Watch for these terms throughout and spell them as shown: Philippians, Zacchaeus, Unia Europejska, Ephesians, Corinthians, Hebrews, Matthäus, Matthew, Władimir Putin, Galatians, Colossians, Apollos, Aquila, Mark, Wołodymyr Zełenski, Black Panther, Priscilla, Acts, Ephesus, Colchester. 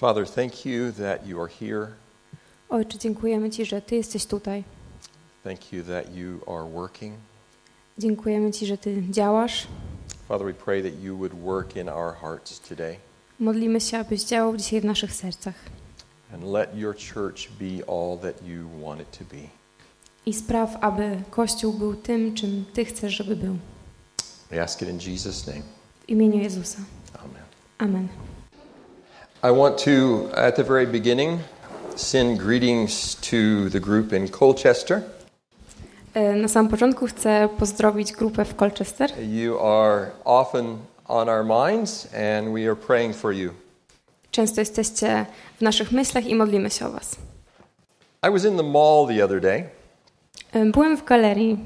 Father, thank you that you are here. Ojcze, dziękujemy Ci, że Ty jesteś tutaj. Thank you that you are working. Dziękujemy Ci, że Ty działasz. Father, we pray that you would work in our hearts today. Modlimy się, abyś działał dzisiaj w naszych sercach. And let your church be all that you want it to be. I spraw, aby Kościół był tym, czym Ty chcesz, żeby był. We ask it in Jesus' name. W imieniu Jezusa. Amen. Amen. I want to, at the very beginning, send greetings to the group in Colchester. Na samym początku chcę pozdrowić grupę w Colchester. You are often on our minds and we are praying for you. Często jesteście w naszych myślach i modlimy się o was. I was in the mall the other day. Byłem w galerii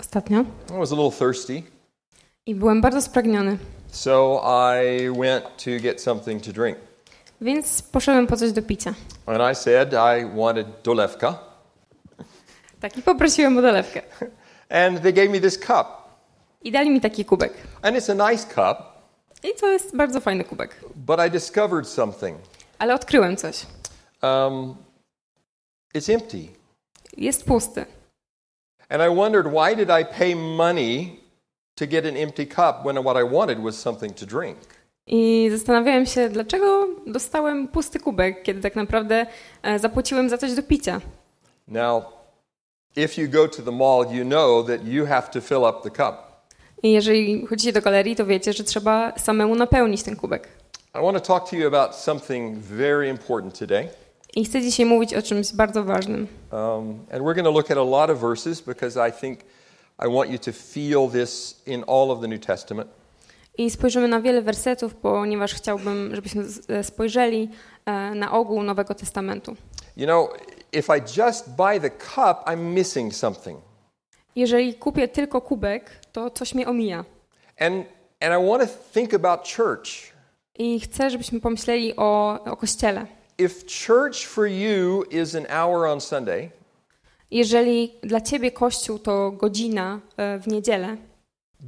ostatnio. I was a little thirsty. I byłem bardzo spragniony. So I went to get something to drink. Więc poszedłem po coś do picia. And I said I wanted dolewka. Tak, i poprosiłem o dolewkę. And they gave me this cup. I dali mi taki kubek. And it's a nice cup. I to jest bardzo fajny kubek. But I discovered something. Ale odkryłem coś. It's empty. Jest pusty. And I wondered why did I pay money to get an empty cup when what I wanted was something to drink. I zastanawiałem się, dlaczego dostałem pusty kubek, kiedy tak naprawdę zapłaciłem za coś do picia. Now, if you go to the mall, you know that you have to fill up the cup. I jeżeli chodzicie do galerii, to wiecie, że trzeba samemu napełnić ten kubek. I want to talk to you about something very important today. I chcę dzisiaj mówić o czymś bardzo ważnym. And we're going to look at a lot of verses because I think I want you to feel this in all of the New Testament. I spojrzymy na wiele wersetów, ponieważ chciałbym, żebyśmy spojrzeli na ogół Nowego Testamentu. You know, if I just buy the cup, I'm missing something. Jeżeli kupię tylko kubek, to coś mnie omija. And I want to think about church. I chcę, żebyśmy pomyśleli o kościele. If church for you is an hour on Sunday. Jeżeli dla ciebie kościół to godzina w niedzielę,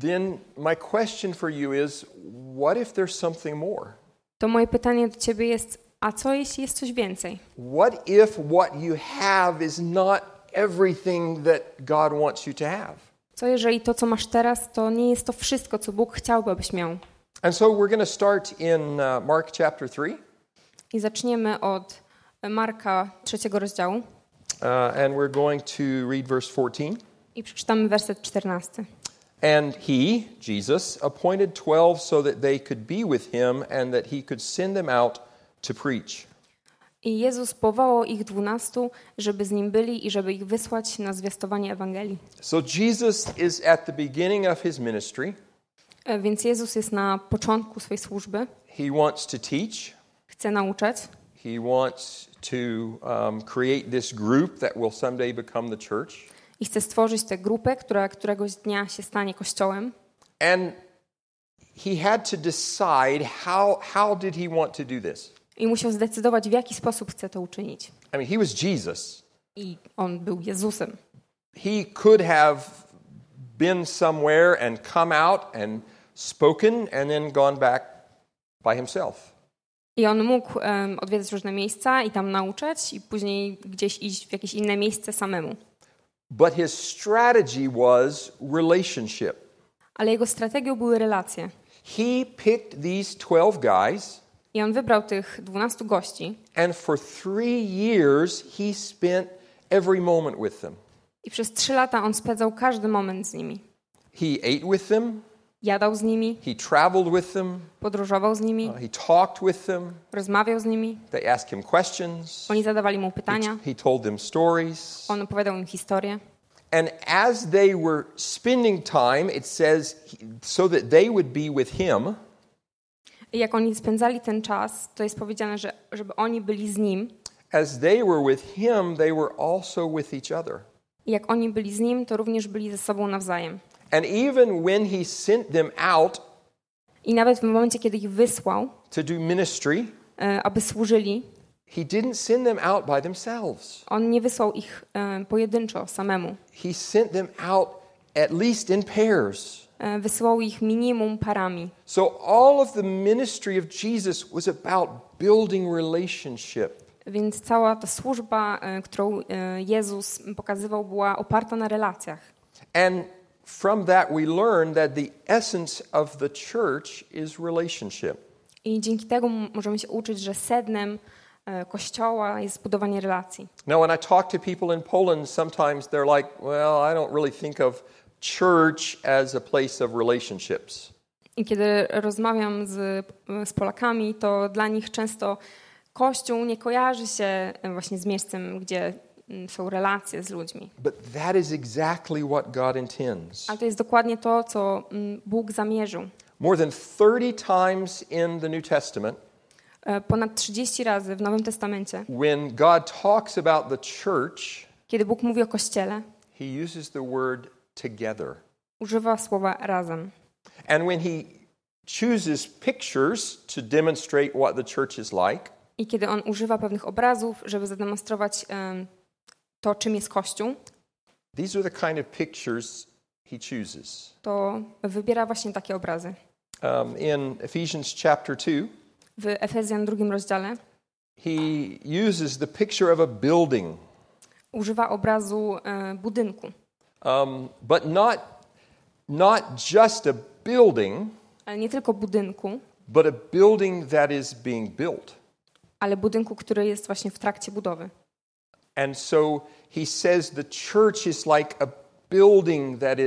then my question for you is, what if there's something more? To moje pytanie do ciebie jest, a co jeśli jest coś więcej? What if what you have is not everything that God wants you to have? Co jeżeli to, co masz teraz, to nie jest to wszystko, co Bóg chciałby, abyś miał? And so we're going to start in Mark chapter 3. I zaczniemy od Marka 3 rozdziału. And we're going to read verse 14. I przeczytamy werset 14. And he, Jesus, appointed 12 so that they could be with him and that he could send them out to preach. I Jezus powołał ich 12, żeby z nim byli i żeby ich wysłać na zwiastowanie Ewangelii. So Jesus is at the beginning of his ministry. Więc Jezus jest na początku swojej służby. He wants to teach. Chce nauczać. He wants to create this group that will someday become the church. I chce stworzyć tę grupę, która któregoś dnia się stanie kościołem. And he had to decide how did he want to do this. I musiał zdecydować, w jaki sposób chce to uczynić. I mean, he was Jesus. I on był Jezusem. He could have been somewhere and come out and spoken and then gone back by himself. I on mógł odwiedzać różne miejsca i tam nauczać i później gdzieś iść w jakieś inne miejsce samemu. But his strategy was relationship. Ale jego strategią były relacje. He picked these 12 guys. I on wybrał tych 12 gości. And for 3 years he spent every moment with them. I przez 3 lata on spędzał każdy moment z nimi. He ate with them. Jadał z nimi. He traveled with them. Podróżował z nimi. He talked with them. Rozmawiał z nimi. They asked him questions. Oni zadawali mu pytania. He told them stories. On opowiadał im historie. And as they were spending time, it says, so that they would be with him. I jak oni spędzali ten czas, to jest powiedziane, że żeby oni byli z nim. As they were with him, they were also with each other. I jak oni byli z nim, to również byli ze sobą nawzajem. And even when he sent them out, i nawet w momencie, kiedy ich wysłał, to do ministry, aby służyli, he didn't send them out by themselves. On nie wysłał ich pojedynczo samemu. He sent them out at least in pairs. wysłał ich minimum parami. So all of the ministry of Jesus was about building relationship. Więc cała ta służba, którą Jezus pokazywał, była oparta na relacjach. And from that we learn that the essence of the church is relationship. I dzięki temu możemy się uczyć, że sednem Kościoła jest budowanie relacji. Now when I talk to people in Poland, sometimes they're like, well, I don't really think of church as a place of relationships. I kiedy rozmawiam z Polakami, to dla nich często Kościół nie kojarzy się właśnie z miejscem, gdzie są relacje z ludźmi. But that is exactly what God intends. Ale to jest dokładnie to, co Bóg zamierzył. More than 30 times in the New Testament. Ponad 30 razy w Nowym Testamencie. When God talks about the church, kiedy Bóg mówi o kościele, he uses the word together. Używa słowa razem. And when he chooses pictures to demonstrate what the church is like. I kiedy on używa pewnych obrazów, żeby zademonstrować to, czym jest Kościół. These are the kind of pictures he chooses. To wybiera właśnie takie obrazy. In Ephesians chapter 2, w Efezjan 2 rozdziale, he uses the picture of a building. Używa obrazu budynku. But not just a building, ale nie tylko budynku, but a building that is being built. Ale budynku, który jest właśnie w trakcie budowy. And so he says the church is like a building that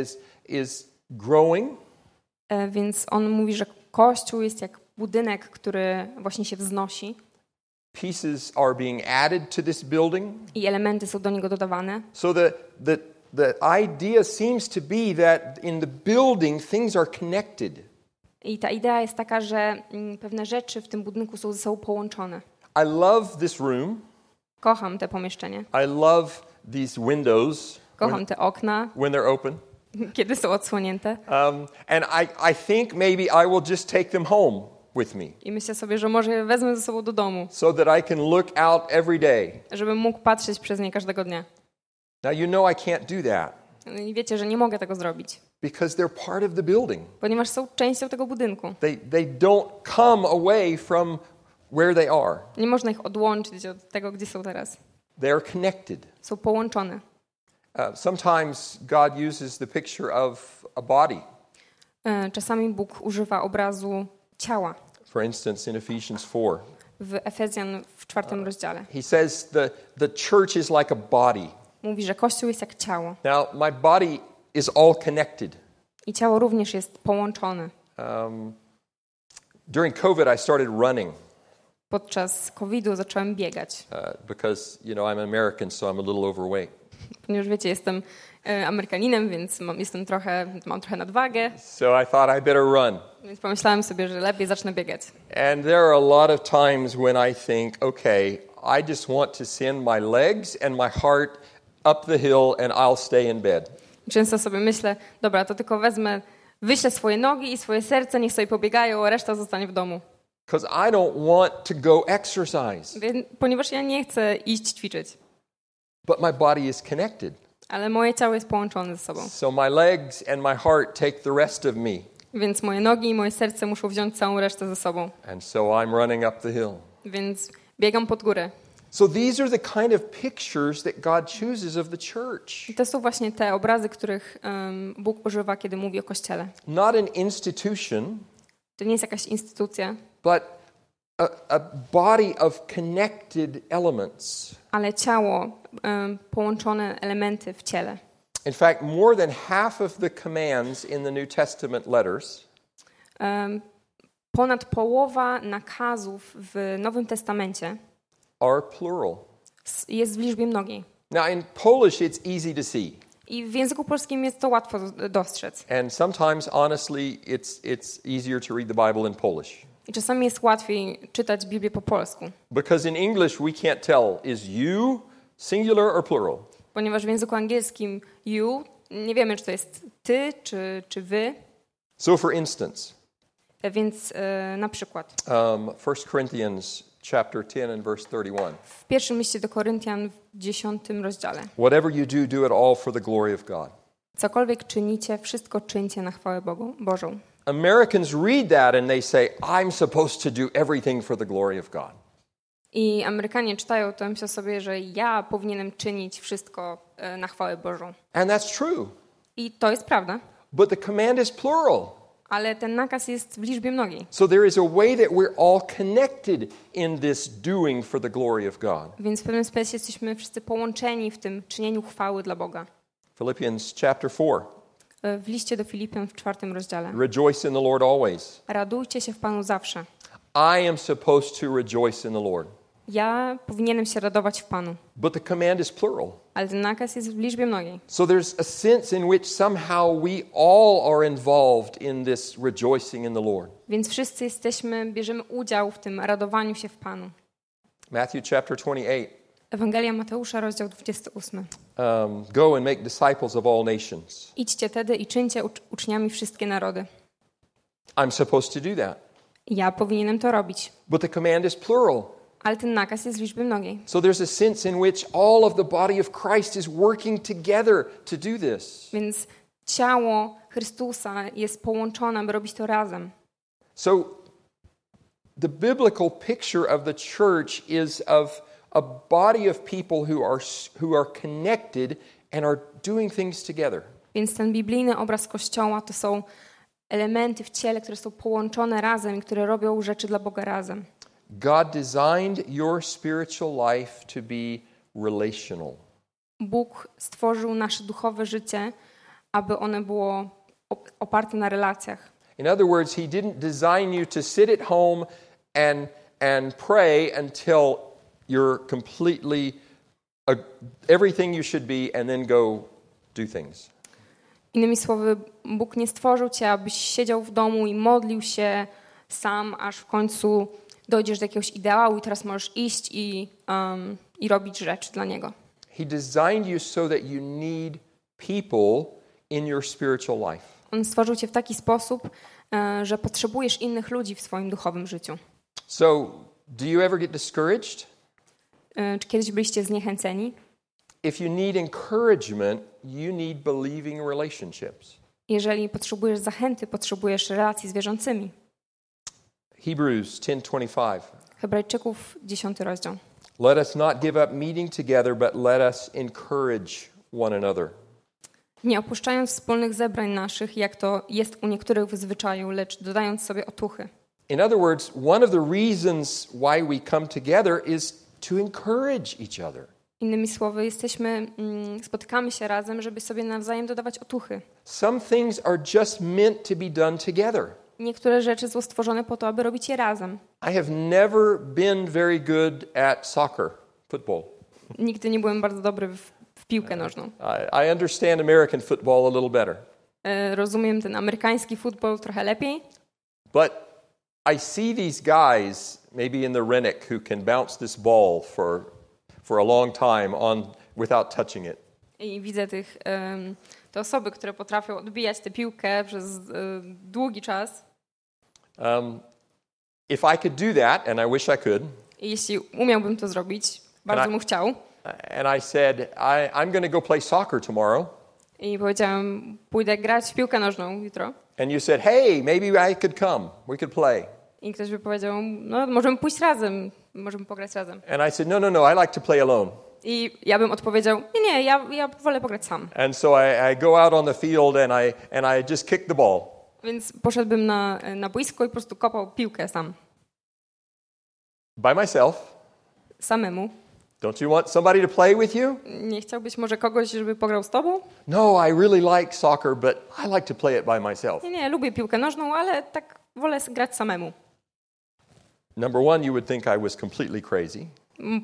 is growing. Więc on mówi, że Kościół jest jak budynek, który właśnie się wznosi. Pieces are being added to this building. I elementy są do niego dodawane. So the idea seems to be that in the building things are connected. I ta idea jest taka, że pewne rzeczy w tym budynku są ze sobą połączone. I love this room. Kocham to pomieszczenie. I love these windows. Kocham te okna. When they're open. Kiedy są odsłonięte. And I think maybe I will just take them home with me. I myślę sobie, że może wezmę ze sobą do domu. So that I can look out every day. Żebym mógł patrzeć przez nie każdego dnia. Now you know I can't do that. I wiecie, że nie mogę tego zrobić. Because they're part of the building. Ponieważ są częścią tego budynku. They don't come away from where they are. Nie można ich odłączyć od tego, gdzie są teraz. They are connected. Są połączone. Sometimes God uses the picture of a body. Czasami Bóg używa obrazu ciała. For instance, in Ephesians 4. W Efezjan w 4 rozdziale. He says the church is like a body. Mówi, że Kościół jest jak ciało. Now my body is all connected. I ciało również jest połączone. During COVID I started running. Podczas COVID-u zacząłem biegać. Because you know I'm American, so I'm a little overweight. Ponieważ wiecie, jestem Amerykaninem, więc mam trochę nadwagę. So I thought I better run. Więc pomyślałem sobie, że lepiej zacznę biegać. And there are a lot of times when I think, okay, I just want to send my legs and my heart up the hill and I'll stay in bed. Często sobie myślę, dobra, to tylko wyślę swoje nogi i swoje serce, niech sobie pobiegają, a reszta zostanie w domu. Because I don't want to go exercise. Ponieważ ja nie chcę iść ćwiczyć. But my body is connected. Ale moje ciało jest połączone ze sobą. So my legs and my heart take the rest of me. Więc moje nogi i moje serce muszą wziąć całą resztę ze sobą. And so I'm running up the hill. Więc biegam pod górę. So these are the kind of pictures that God chooses of the church. To są właśnie te obrazy, których Bóg używa, kiedy mówi o kościele. Not an institution. To nie jest jakaś instytucja. But a body of connected elements. Ale ciało, połączone elementy w ciele. In fact, more than half of the commands in the New Testament letters. Ponad połowa nakazów w Nowym Testamencie. Are plural. Jest w liczbie mnogiej. Now in Polish it's easy to see. I w języku polskim jest to łatwo dostrzec. And sometimes honestly it's easier to read the Bible in Polish. I czasami jest łatwiej czytać Biblię po polsku. Because in English we can't tell is you singular or plural. Ponieważ w języku angielskim you nie wiemy, czy to jest ty czy wy. So for instance. Więc na przykład. 1 Corinthians Chapter 10 and verse 31. W pierwszym liście do Koryntian w 10 rozdziale. Whatever you do, do it all for the glory of God. Cokolwiek czynicie, wszystko czyńcie na chwałę Bożą. Americans read that and they say, I'm supposed to do everything for the glory of God. I Amerykanie czytają to i myślą sobie, że ja powinienem czynić wszystko na chwałę Bożą. And that's true. I to jest prawda. But the command is plural. Ale ten nakaz jest w liczbie mnogiej. So there is a way that we're all connected in this doing for the glory of God. Więc w pewnym sensie jesteśmy wszyscy połączeni w tym czynieniu chwały dla Boga. Philippians chapter 4. W liście do Filipian w 4 rozdziale. Rejoice in the Lord always. Radujcie się w Panu zawsze. I am supposed to rejoice in the Lord. Ja powinienem się radować w Panu. But the command is plural. Ale ten nakaz jest w liczbie mnogiej. So there's a sense in which somehow we all are involved in this rejoicing in the Lord. Więc wszyscy bierzemy udział w tym radowaniu się w Panu. Matthew chapter 28. Ewangelia Mateusza, rozdział 28. Go and make disciples of all nations. Idźcie tedy i czyńcie uczniami wszystkie narody. I'm supposed to do that. Ja powinienem to robić. But the command is plural. Ale ten nakaz jest w liczbie mnogiej. So there's a sense in which all of the body of Christ is working together to do this. Więc ciało Chrystusa jest połączone, aby robić to razem. So the biblical picture of the church is of a body of people who are connected and are doing things together. Więc ten biblijny obraz Kościoła to są elementy w ciele, które są połączone razem i które robią rzeczy dla Boga razem. God designed your spiritual life to be relational. Bóg stworzył nasze duchowe życie, aby ono było oparte na relacjach. In other words, he didn't design you to sit at home and pray until you're completely everything you should be and then go do things. Innymi słowy, Bóg nie stworzył cię, abyś siedział w domu i modlił się sam, aż w końcu dojdziesz do jakiegoś ideału i teraz możesz iść i robić rzeczy dla Niego. He designed you so that you need people in your spiritual life. On stworzył cię w taki sposób, że potrzebujesz innych ludzi w swoim duchowym życiu. So, do you ever get discouraged? Czy kiedyś byliście zniechęceni? If you need encouragement, you need believing relationships. Jeżeli potrzebujesz zachęty, potrzebujesz relacji z wierzącymi. Hebrews 10:25. Hebrajczyków 10 rozdział. Let us not give up meeting together, but let us encourage one another. Nie opuszczając wspólnych zebrań naszych, jak to jest u niektórych w zwyczaju, lecz dodając sobie otuchy. In other words, one of the reasons why we come together is to encourage each other. Innymi słowy, spotykamy się razem, żeby sobie nawzajem dodawać otuchy. Some things are just meant to be done together. Niektóre rzeczy są stworzone po to, aby robić je razem. I have never been very good at soccer, football. Nigdy nie byłem bardzo dobry w piłkę nożną. I understand American football a little better. Rozumiem ten amerykański futbol trochę lepiej. But I see these guys maybe in the Rennick who can bounce this ball for a long time on without touching it. I widzę te osoby, które potrafią odbijać tę piłkę przez długi czas. If I could do that, and I wish I could. Jeśli umiałbym to zrobić, bardzo bym chciał. And I said, I'm going to go play soccer tomorrow. I powiedziałem, pójdę grać w piłkę nożną jutro. And you said, hey, maybe I could come. We could play. I ktoś by powiedział, no możemy pójść razem, możemy pograć razem. And I said, no, I like to play alone. I ja bym odpowiedział, nie, ja wolę pograć sam. And so I go out on the field and I just kick the ball. Więc poszedłbym na boisko i po prostu kopał piłkę sam. By myself. Samemu. Don't you want somebody to play with you? Nie chciałbyś może kogoś, żeby pograł z tobą? No, I really like soccer, but I like to play it by myself. Nie, lubię piłkę nożną, ale tak wolę grać samemu. Number one, you would think I was completely crazy.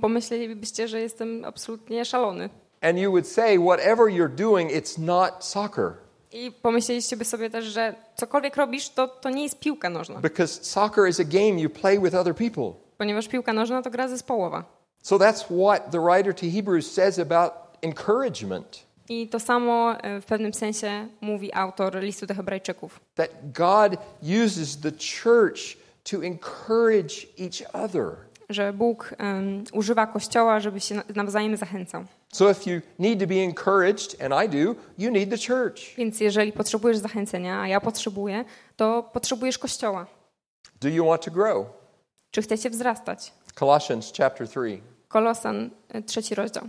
Pomyślelibyście, że jestem absolutnie szalony. And you would say, whatever you're doing, it's not soccer. I pomyśleliście by sobie też, że cokolwiek robisz, to nie jest piłka nożna. Because soccer is a game you play with other people. Ponieważ piłka nożna to gra zespołowa. So that's what the writer to Hebrews says about encouragement. I to samo w pewnym sensie mówi autor listu do Hebrajczyków. That God uses the church to encourage each other. że Bóg używa Kościoła, żeby się nawzajem zachęcał. So if you need to be encouraged, and I do, you need the church. Więc jeżeli potrzebujesz zachęcenia, a ja potrzebuję, to potrzebujesz Kościoła. Do you want to grow? Czy chcecie wzrastać? Colossians chapter 3. Kolosan 3. rozdział.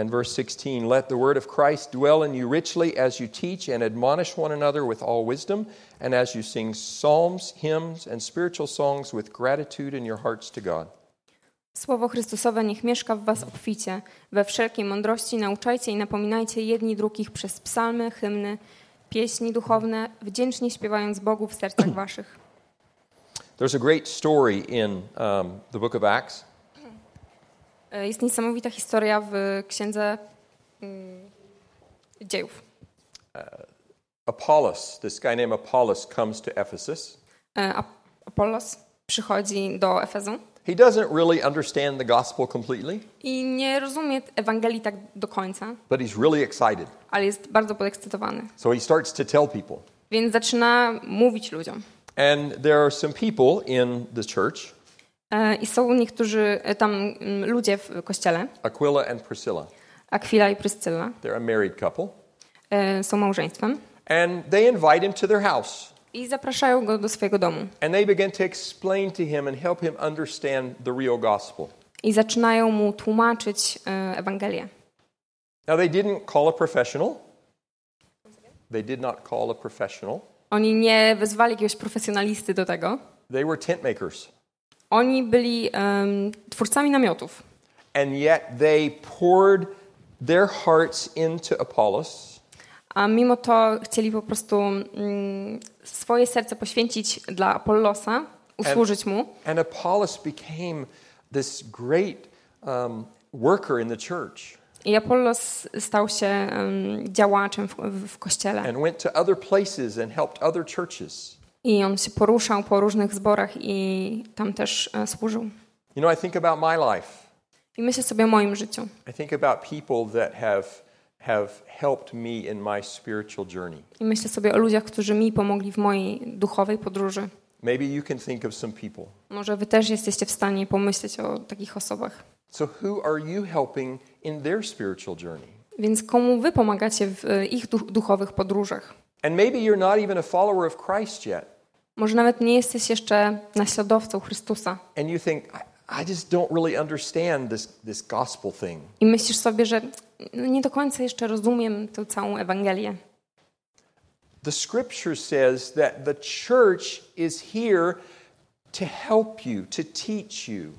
And verse 16, let the word of Christ dwell in you richly as you teach and admonish one another with all wisdom, and as you sing psalms, hymns, and spiritual songs with gratitude in your hearts to God. Słowo Chrystusowe niech mieszka w was obficie. We wszelkiej mądrości nauczajcie i napominajcie jedni drugich przez psalmy, hymny, pieśni duchowne, wdzięcznie śpiewając Bogu w sercach waszych. There's a great story in the book of Acts. Jest niesamowita historia w Księdze Dziejów. Apollos, this guy named Apollos comes to Ephesus. Apollos przychodzi do Efezu. He doesn't really understand the gospel completely. I nie rozumie Ewangelii tak do końca. But he's really excited. Ale jest bardzo podekscytowany. So he starts to tell people. Więc zaczyna mówić ludziom. And there are some people in the church. I są niektórzy tam ludzie w kościele. Aquila and Priscilla. Aquila i Priscilla. They're a married couple. Są małżeństwem. And they invite him to their house. I zapraszają go do swojego domu. And they begin to explain to him and help him understand the real gospel. I zaczynają mu tłumaczyć Ewangelię. Now they didn't call a professional. They did not call a professional. Oni nie wezwali jakiegoś profesjonalisty do tego. They were tent makers. Oni byli twórcami namiotów. And yet they poured their hearts into Apollos. A mimo to chcieli po prostu swoje serce poświęcić dla Apollosa, usłużyć mu. And Apollos became this great worker in the church. I Apollos stał się działaczem w kościele. And went to other places and helped other churches. I on się poruszał po różnych zborach i tam też służył. You know, I think about my life. I myślę sobie o moim życiu. I think about people that have helped me in my spiritual journey. I myślę sobie o ludziach, którzy mi pomogli w mojej duchowej podróży. Maybe you can think of some people. Może wy też jesteście w stanie pomyśleć o takich osobach. So who are you helping in their spiritual journey? Więc komu wy pomagacie w ich duchowych podróżach? And maybe you're not even a follower of Christ yet. Może nawet nie jesteś jeszcze naśladowcą Chrystusa. And you think I just don't really understand this gospel thing. I myślisz sobie, że nie do końca jeszcze rozumiem tę całą Ewangelię. The scripture says that the church is here to help you, to teach you.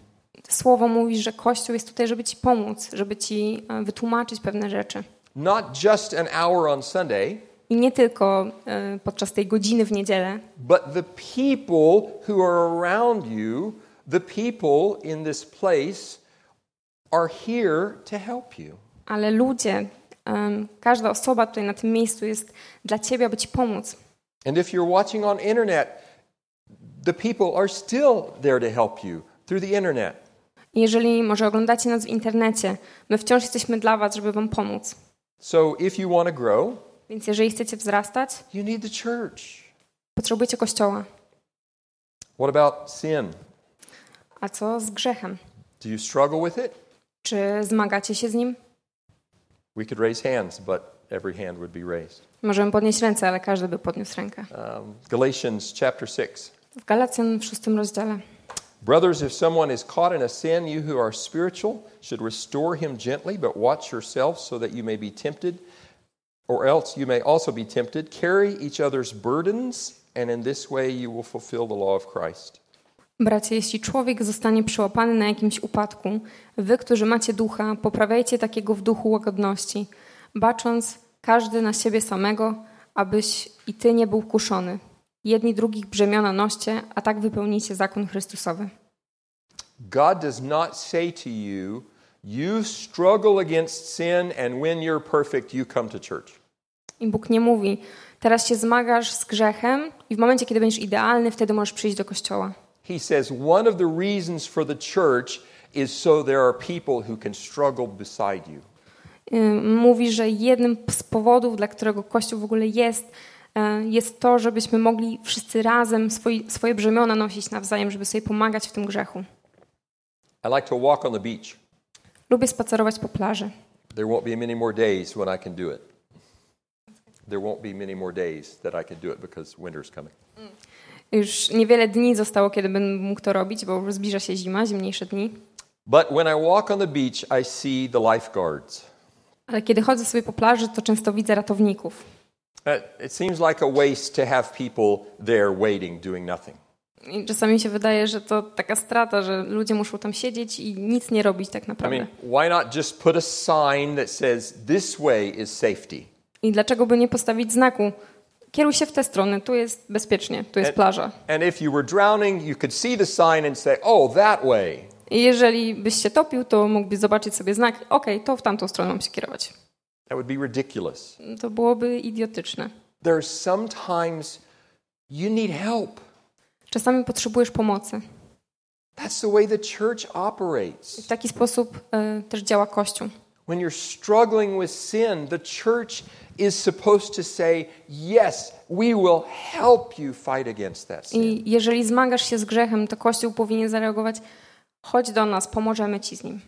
Słowo mówi, że Kościół jest tutaj, żeby ci pomóc, żeby ci wytłumaczyć pewne rzeczy. Not just an hour on Sunday. I nie tylko podczas tej godziny w niedzielę. But the people who are around you, the people in this place are here to help you. Ale ludzie, każda osoba tutaj na tym miejscu jest dla ciebie, aby ci pomóc. And if you're watching on internet, the people are still there to help you through the internet. Jeżeli może oglądacie nas w internecie, my wciąż jesteśmy dla was, żeby wam pomóc. So if you want to grow, więc jeżeli chcecie wzrastać, you need the church. Potrzebujecie Kościoła. What about sin? A co z grzechem? Do you struggle with it? Czy zmagacie się z nim? We could raise hands, but every hand would be raised. Możemy podnieść ręce, ale każdy by podniósł rękę. Galatians chapter 6. W Galacjan w 6. rozdziale. Brothers, if someone is caught in a sin, you who are spiritual should restore him gently, but watch yourselves so that you may be tempted. Or else you may also be tempted. Carry each other's burdens, and in this way you will fulfill the law of Christ. Bracie, jeśli człowiek zostanie przyłapany na jakimś upadku, wy, którzy macie ducha, poprawiajcie takiego w duchu łagodności, bacząc każdy na siebie samego, abyś i ty nie był kuszony. Jedni drugich brzemiona noście, a tak wypełnicie zakon Chrystusowy. God does not say to you, you struggle against sin, and when you're perfect, you come to church. I Bóg nie mówi, teraz się zmagasz z grzechem i w momencie, kiedy będziesz idealny, wtedy możesz przyjść do kościoła. He says one of the reasons for the church is so there are people who can struggle beside you. Mówi, że jednym z powodów, dla którego kościół w ogóle jest to, żebyśmy mogli wszyscy razem swoje brzemiona nosić nawzajem, żeby sobie pomagać w tym grzechu. I like to walk on the beach. Lubię spacerować po plaży. There won't be many more days when I can do it. There won't be many more days that I can do it because winter's coming. Już niewiele dni zostało, kiedy będę mógł to robić, bo zbliża się zima, zimniejsze dni. But when I walk on the beach, I see the lifeguards. Ale kiedy chodzę sobie po plaży, to często widzę ratowników. It seems like a waste to have people there waiting, doing nothing. I czasami się wydaje, że to taka strata, że ludzie muszą tam siedzieć i nic nie robić tak naprawdę. Why not just put a sign that says this way is safety? I dlaczego by nie postawić znaku? Kieruj się w tę stronę, tu jest bezpiecznie, tu jest plaża. And if you were drowning, you could see the sign and say, oh, that way. I jeżeli byś się topił, to mógłbyś zobaczyć sobie znak, okej, to w tamtą stronę mam się kierować. That would be ridiculous. To byłoby idiotyczne. There's sometimes you need help. Czasami potrzebujesz pomocy. That's the way the church operates. W taki sposób też działa Kościół. When you're struggling with sin, the church is supposed to say, yes, we will help you fight against that sin. I jeżeli zmagasz się z grzechem, to Kościół powinien zareagować, chodź do nas, pomożemy ci z nim.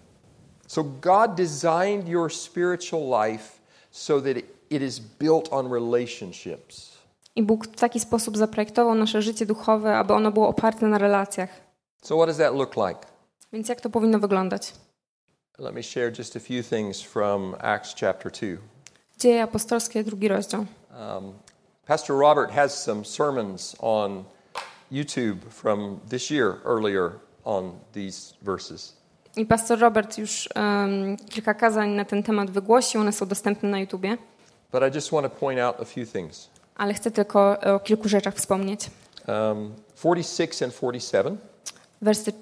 So God designed your spiritual life so that it is built on relationships. I Bóg w taki sposób zaprojektował nasze życie duchowe, aby ono było oparte na relacjach. So what does that look like? Więc jak to powinno wyglądać? Let me share just a few things from Acts chapter 2. Dzieje apostolskie, 2 rozdział. Pastor Robert has some sermons on YouTube from this year earlier on these verses. I pastor Robert już kilka kazań na ten temat wygłosił, one są dostępne na YouTubie. But I just want to point out a few things. Ale chcę tylko o kilku rzeczach wspomnieć. 46 and 47.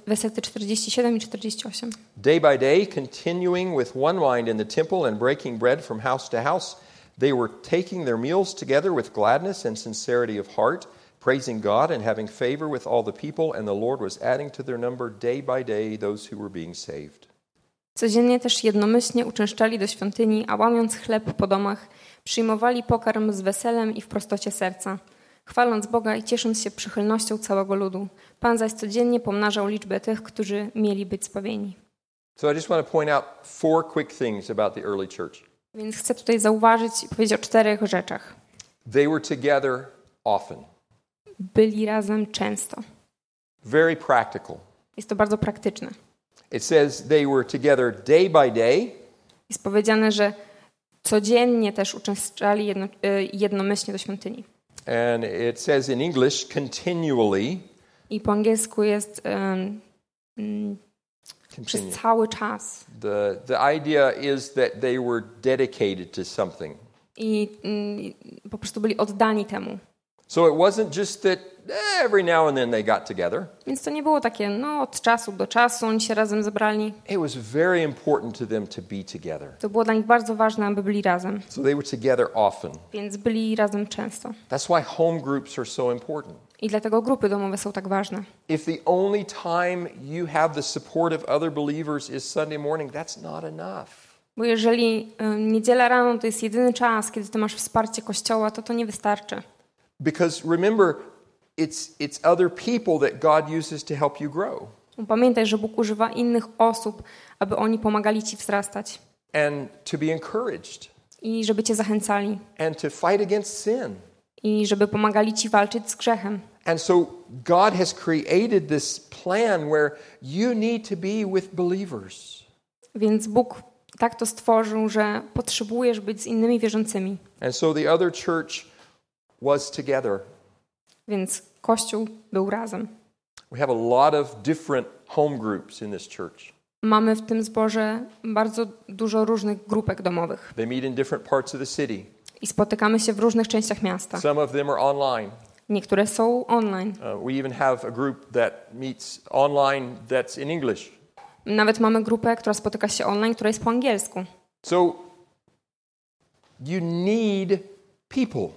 Wersety 47 i 48. Day by day, continuing with one mind in the temple and breaking bread from house to house, they were taking their meals together with gladness and sincerity of heart, praising God and having favor with all the people, and the Lord was adding to their number day by day those who were being saved. Codziennie też jednomyślnie uczęszczali do świątyni, a łamiąc chleb po domach, przyjmowali pokarm z weselem i w prostocie serca, chwaląc Boga i ciesząc się przychylnością całego ludu. Pan zaś codziennie pomnażał liczbę tych, którzy mieli być zbawieni. So I just want to point out four quick things about the early church. Więc chcę tutaj zauważyć i powiedzieć o czterech rzeczach. They were together often. Byli razem często. Very practical. Jest to bardzo praktyczne. It says they were together day by day. Jest powiedziane, że codziennie też uczęszczali jednomyślnie do świątyni. And it says in English continually. I po angielsku jest przez cały czas. The idea is that they were dedicated to something. I po prostu byli oddani temu. So it wasn't just that every now and then they got together. Więc to nie było takie, no od czasu do czasu oni się razem zebrali. It was very important to them to be together. To było dla nich bardzo ważne, aby byli razem. So they were together often. Więc byli razem często. That's why home groups are so important. I dlatego grupy domowe są tak ważne. If the only time you have the support of other believers is Sunday morning, that's not enough. Bo jeżeli niedziela rano to jest jedyny czas, kiedy ty masz wsparcie Kościoła, to nie wystarczy. Because remember, it's other people that God uses to help you grow. Pamiętaj, że Bóg używa innych osób, aby oni pomagali ci wzrastać. And to be encouraged. I żeby cię zachęcali. And to fight against sin. I żeby pomagali ci walczyć z grzechem. And so God has created this plan where you need to be with believers. Więc Bóg tak to stworzył, że potrzebujesz być z innymi wierzącymi. And so the other church was together. Więc Kościół był razem. We have a lot of different home groups in this church. Mamy w tym zborze bardzo dużo różnych grupek domowych. They meet in different parts of the city. I spotykamy się w różnych częściach miasta. Some of them are online. Niektóre są online. We even have a group that meets online that's in English. Nawet mamy grupę, która spotyka się online, która jest po angielsku. So you need people.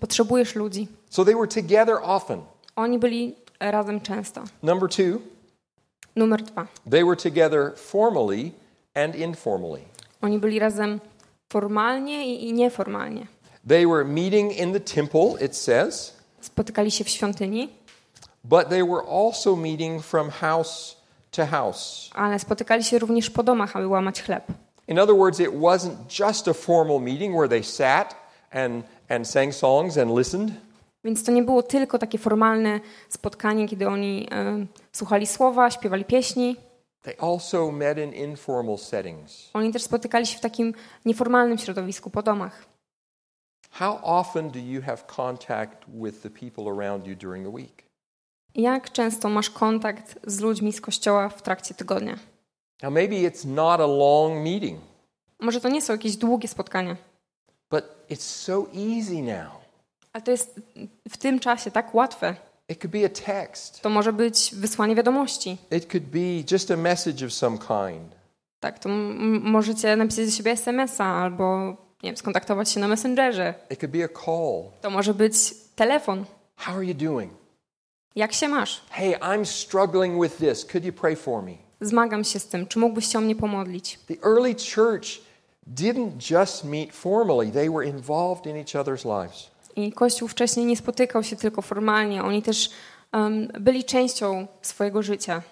Potrzebujesz ludzi. So they were together often. Oni byli razem często. Number two. Numer dwa. They were together formally and informally. Oni byli razem formalnie i nieformalnie. They were meeting in the temple, it says. Spotykali się w świątyni. But they were also meeting from house to house. Ale spotykali się również po domach, aby łamać chleb. In other words, it wasn't just a formal meeting where they sat and sang songs and listened. Więc to nie było tylko takie formalne spotkanie, kiedy oni słuchali słowa, śpiewali pieśni. They also met in informal settings. Oni też spotykali się w takim nieformalnym środowisku po domach. How often do you have contact with the people around you during the week? Jak często masz kontakt z ludźmi z kościoła w trakcie tygodnia? Now maybe it's not a long meeting. Może to nie są jakieś długie spotkania. But it's so easy now. Ale to jest w tym czasie tak łatwe. It could be a text. To może być wysłanie wiadomości. It could be just a message of some kind. Tak, to możecie napisać do siebie SMS-a albo nie wiem, skontaktować się na Messengerze. It could be a call. To może być telefon. How are you doing? Jak się masz? Hey, I'm struggling with this. Could you pray for me? Zmagam się z tym. Czy mógłbyś się o mnie pomodlić? The early church didn't just meet formally. They were involved in each other's lives. I Kościół wcześniej nie spotykał się tylko formalnie. Oni też byli częścią swojego życia.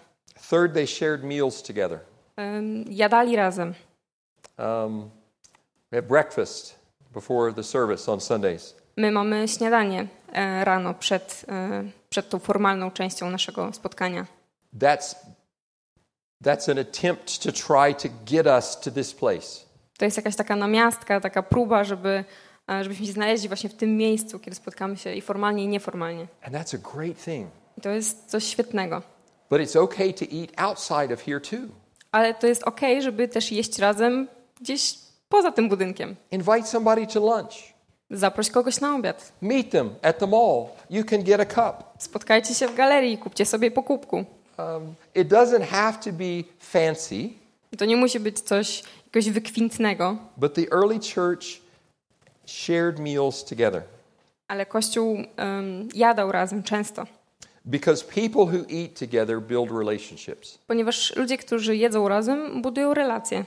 Third, they shared meals together. Jadali razem. We have breakfast before the service on Sundays. My mamy śniadanie rano przed tą formalną częścią naszego spotkania. That's an attempt to try to get us to this place. To jest jakaś taka namiastka, taka próba, żebyśmy się znaleźli właśnie w tym miejscu, kiedy spotkamy się i formalnie, i nieformalnie. And that's a great thing. I to jest coś świetnego. But it's okay to eat outside of here too. Ale to jest okej, żeby też jeść razem gdzieś poza tym budynkiem. Invite somebody to lunch. Zaproś kogoś na obiad. Meet them at the mall. You can get a cup. Spotkajcie się w galerii, kupcie sobie po kubku. It doesn't have to be fancy. To nie musi być coś jakoś wykwintnego. But the early church shared meals together. Ale Kościół jadał razem często. Because people who eat together build relationships. Ponieważ ludzie, którzy jedzą razem, budują relacje.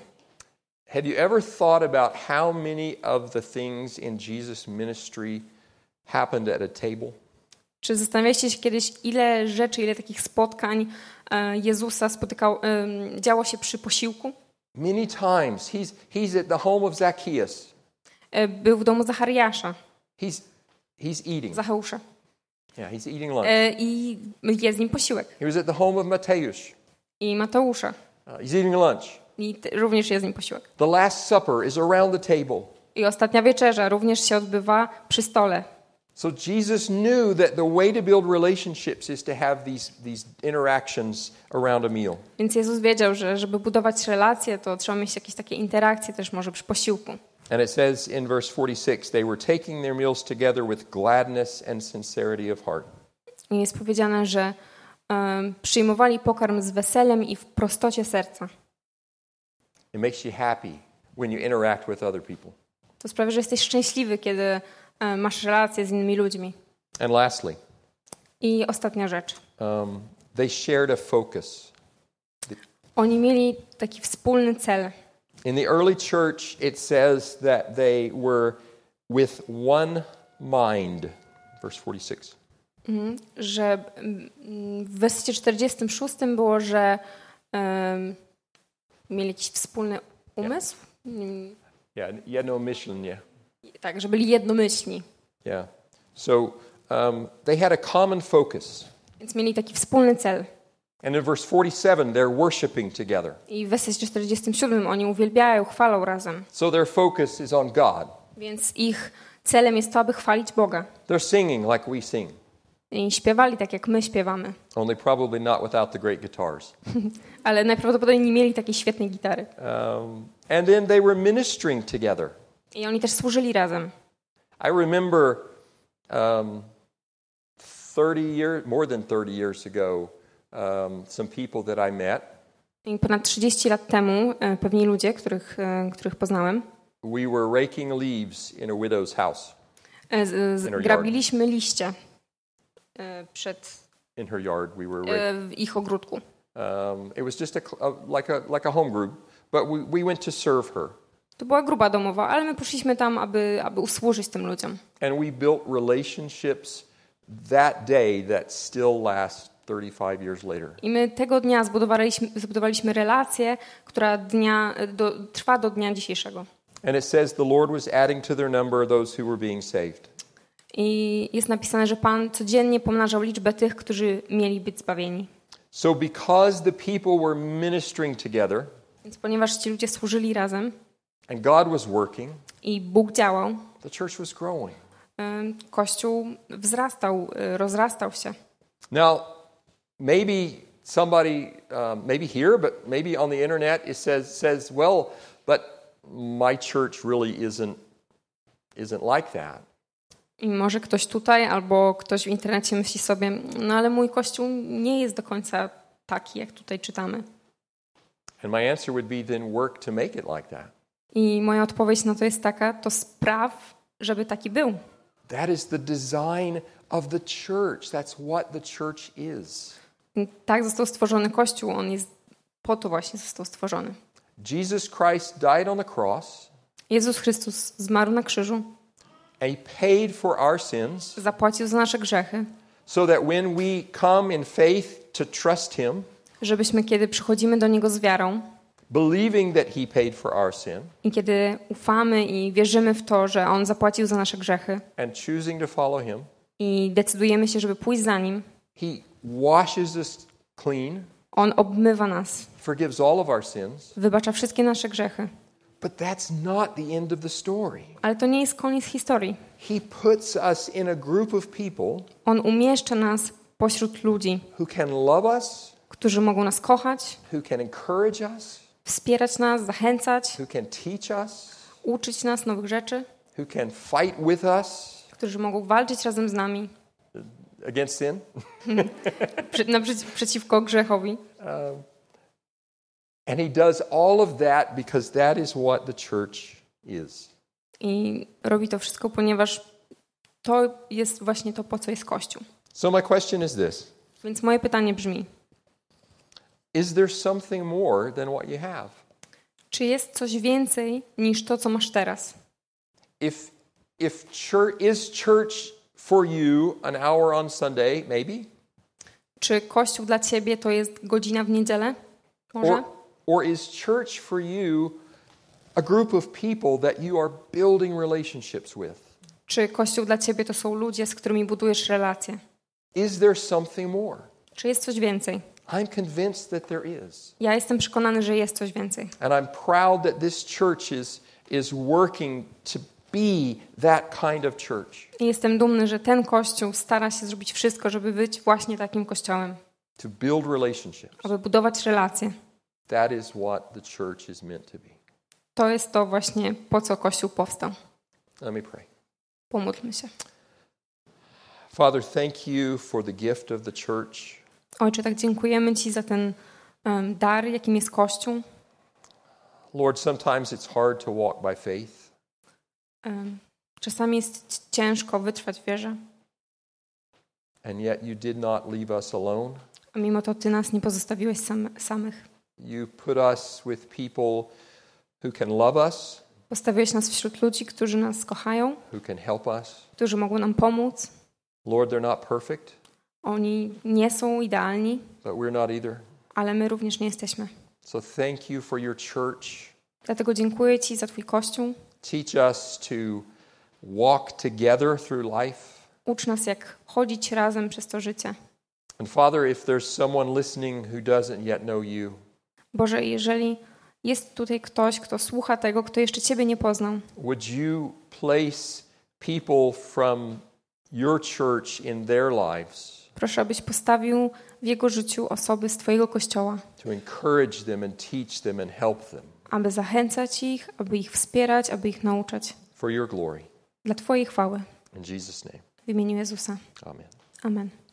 Have you ever thought about how many of the things in Jesus' ministry happened at a table? Czy zastanawialiście się kiedyś, ile rzeczy, ile takich spotkań Jezusa działo się przy posiłku? Many times he's at the home of Zacchaeus. Był w domu Zachariasza. He's eating. Zacheusza. Yeah, he's eating lunch. I je z nim posiłek. He was at the home of Matthäus. I Mateusza. He's eating lunch. I również je z nim posiłek. The last supper is around the table. I ostatnia wieczerza również się odbywa przy stole. So Jesus knew that the way to build relationships is to have these interactions around a meal. Więc Jezus wiedział, że żeby budować relacje, to trzeba mieć jakieś takie interakcje też może przy posiłku. And it says in verse 46 they were taking their meals together with gladness and sincerity of heart. I jest powiedziane, że przyjmowali pokarm z weselem i w prostocie serca. It makes you happy when you interact with other people. To sprawia, że jesteś szczęśliwy, kiedy masz relacje z innymi ludźmi. And lastly, i ostatnia rzecz. They shared a focus. Oni mieli taki wspólny cel. In the early church it says that they were with one mind. Verse 46. Że w wersycie 46 było, że mieli jakiś wspólny umysł. Jednomyślnie. Tak, że byli jednomyślni. Yeah. So they had a common focus. Więc mieli taki wspólny cel. And in verse 47 they're worshiping together. I w wersycie 47 oni uwielbiają, chwalą razem. So their focus is on God. Więc ich celem jest to, aby chwalić Boga. They're singing like we sing. I śpiewali tak, jak my śpiewamy. Only probably not without the great guitars. Ale najprawdopodobniej nie mieli takiej świetnej gitary. And then they were ministering together. I oni też służyli razem. I remember 30 years ago some people that I met. I ponad 30 lat temu pewni ludzie, których poznałem. We were raking leaves in a widow's house. Grabiliśmy liście przed in her yard we were w ich ogródku. It was just like a home group, but we went to serve her. To była grupa domowa, ale my poszliśmy tam, aby usłużyć tym ludziom. And we built relationships that day that still last 35 years later. I my tego dnia zbudowaliśmy relację, która trwa do dnia dzisiejszego. And it says the Lord was adding to their number those who were being saved. I jest napisane, że Pan codziennie pomnażał liczbę tych, którzy mieli być zbawieni. So because the people were ministering together, więc ponieważ ci ludzie służyli razem, and God was working, i Bóg działał, the church was growing. Kościół wzrastał, rozrastał się. Now, maybe somebody, maybe here, but maybe on the internet, it says, well, but my church really isn't like that. I może ktoś tutaj, albo ktoś w internecie myśli sobie, no ale mój kościół nie jest do końca taki, jak tutaj czytamy. And my answer would be then work to make it like that. I moja odpowiedź na to jest taka, to spraw, żeby taki był. That is the design of the church. That's what the church is. Tak został stworzony Kościół. On jest po to właśnie został stworzony. Jesus Christ died on the cross. Jezus Chrystus zmarł na krzyżu. And he paid for our sins. Zapłacił za nasze grzechy. So that when we come in faith to trust him. Żebyśmy kiedy przychodzimy do niego z wiarą. Believing that he paid for our sin. I kiedy ufamy i wierzymy w to, że on zapłacił za nasze grzechy. And choosing to follow him. I decydujemy się, żeby pójść za nim. He washes us clean. On obmywa nas. Forgives all of our sins. Wybacza wszystkie nasze grzechy. But that's not the end of the story. Ale to nie jest koniec historii. He puts us in a group of people. On umieszcza nas pośród ludzi. Who can love us? Którzy mogą nas kochać. Who can encourage us? Wspierać nas, zachęcać. Who can teach us? Uczyć nas nowych rzeczy. Who can fight with us? Którzy mogą walczyć razem z nami. Against sin? Przeciwko grzechowi. And he does all of that because that is what the church is. I robi to wszystko, ponieważ to jest właśnie to, po co jest Kościół. So my question is this. Więc moje pytanie brzmi. Is there something more than what you have? Czy jest coś więcej niż to, co masz teraz? If church is church for you an hour on Sunday, maybe? Czy kościół dla ciebie to jest godzina w niedzielę? Może? Or is church for you a group of people that you are building relationships with? Czy kościół dla ciebie to są ludzie, z którymi budujesz relacje? Is there something more? Czy jest coś więcej? I'm convinced that there is. Ja jestem przekonany, że jest coś więcej. And I'm proud that this church is working to be that kind of church. I jestem dumny, że ten kościół stara się zrobić wszystko, żeby być właśnie takim kościołem. To build relationships. Aby budować relacje. That is what the church is meant to be. To jest to właśnie, po co kościół powstał. Let me pray. Pomódlmy się. Father, thank you for the gift of the church. Ojcze, tak dziękujemy Ci za ten dar, jakim jest Kościół. Lord, sometimes it's hard to walk by faith. Czasami jest ciężko wytrwać w wierze. And yet you did not leave us alone. A mimo to Ty nas nie pozostawiłeś samych. You put us with people who can love us. Postawiłeś nas wśród ludzi, którzy nas kochają. Who can help us. Którzy mogą nam pomóc. Lord, they're not perfect. Oni nie są idealni, but we're not either. Ale my również nie jesteśmy. So thank you for your church. Dlatego dziękuję Ci za Twój Kościół. Teach us to walk together through life. Ucz nas, jak chodzić razem przez to życie. And Father, if there's someone listening who doesn't yet know you. Boże, jeżeli jest tutaj ktoś, kto słucha tego, kto jeszcze Ciebie nie poznał. Would you place people from your church in their lives? Proszę, abyś postawił w jego życiu osoby z Twojego Kościoła. To encourage them and teach them and help them. Aby zachęcać ich, aby ich wspierać, aby ich nauczać. For your glory. Dla Twojej chwały. In Jesus' name. W imieniu Jezusa. Amen. Amen.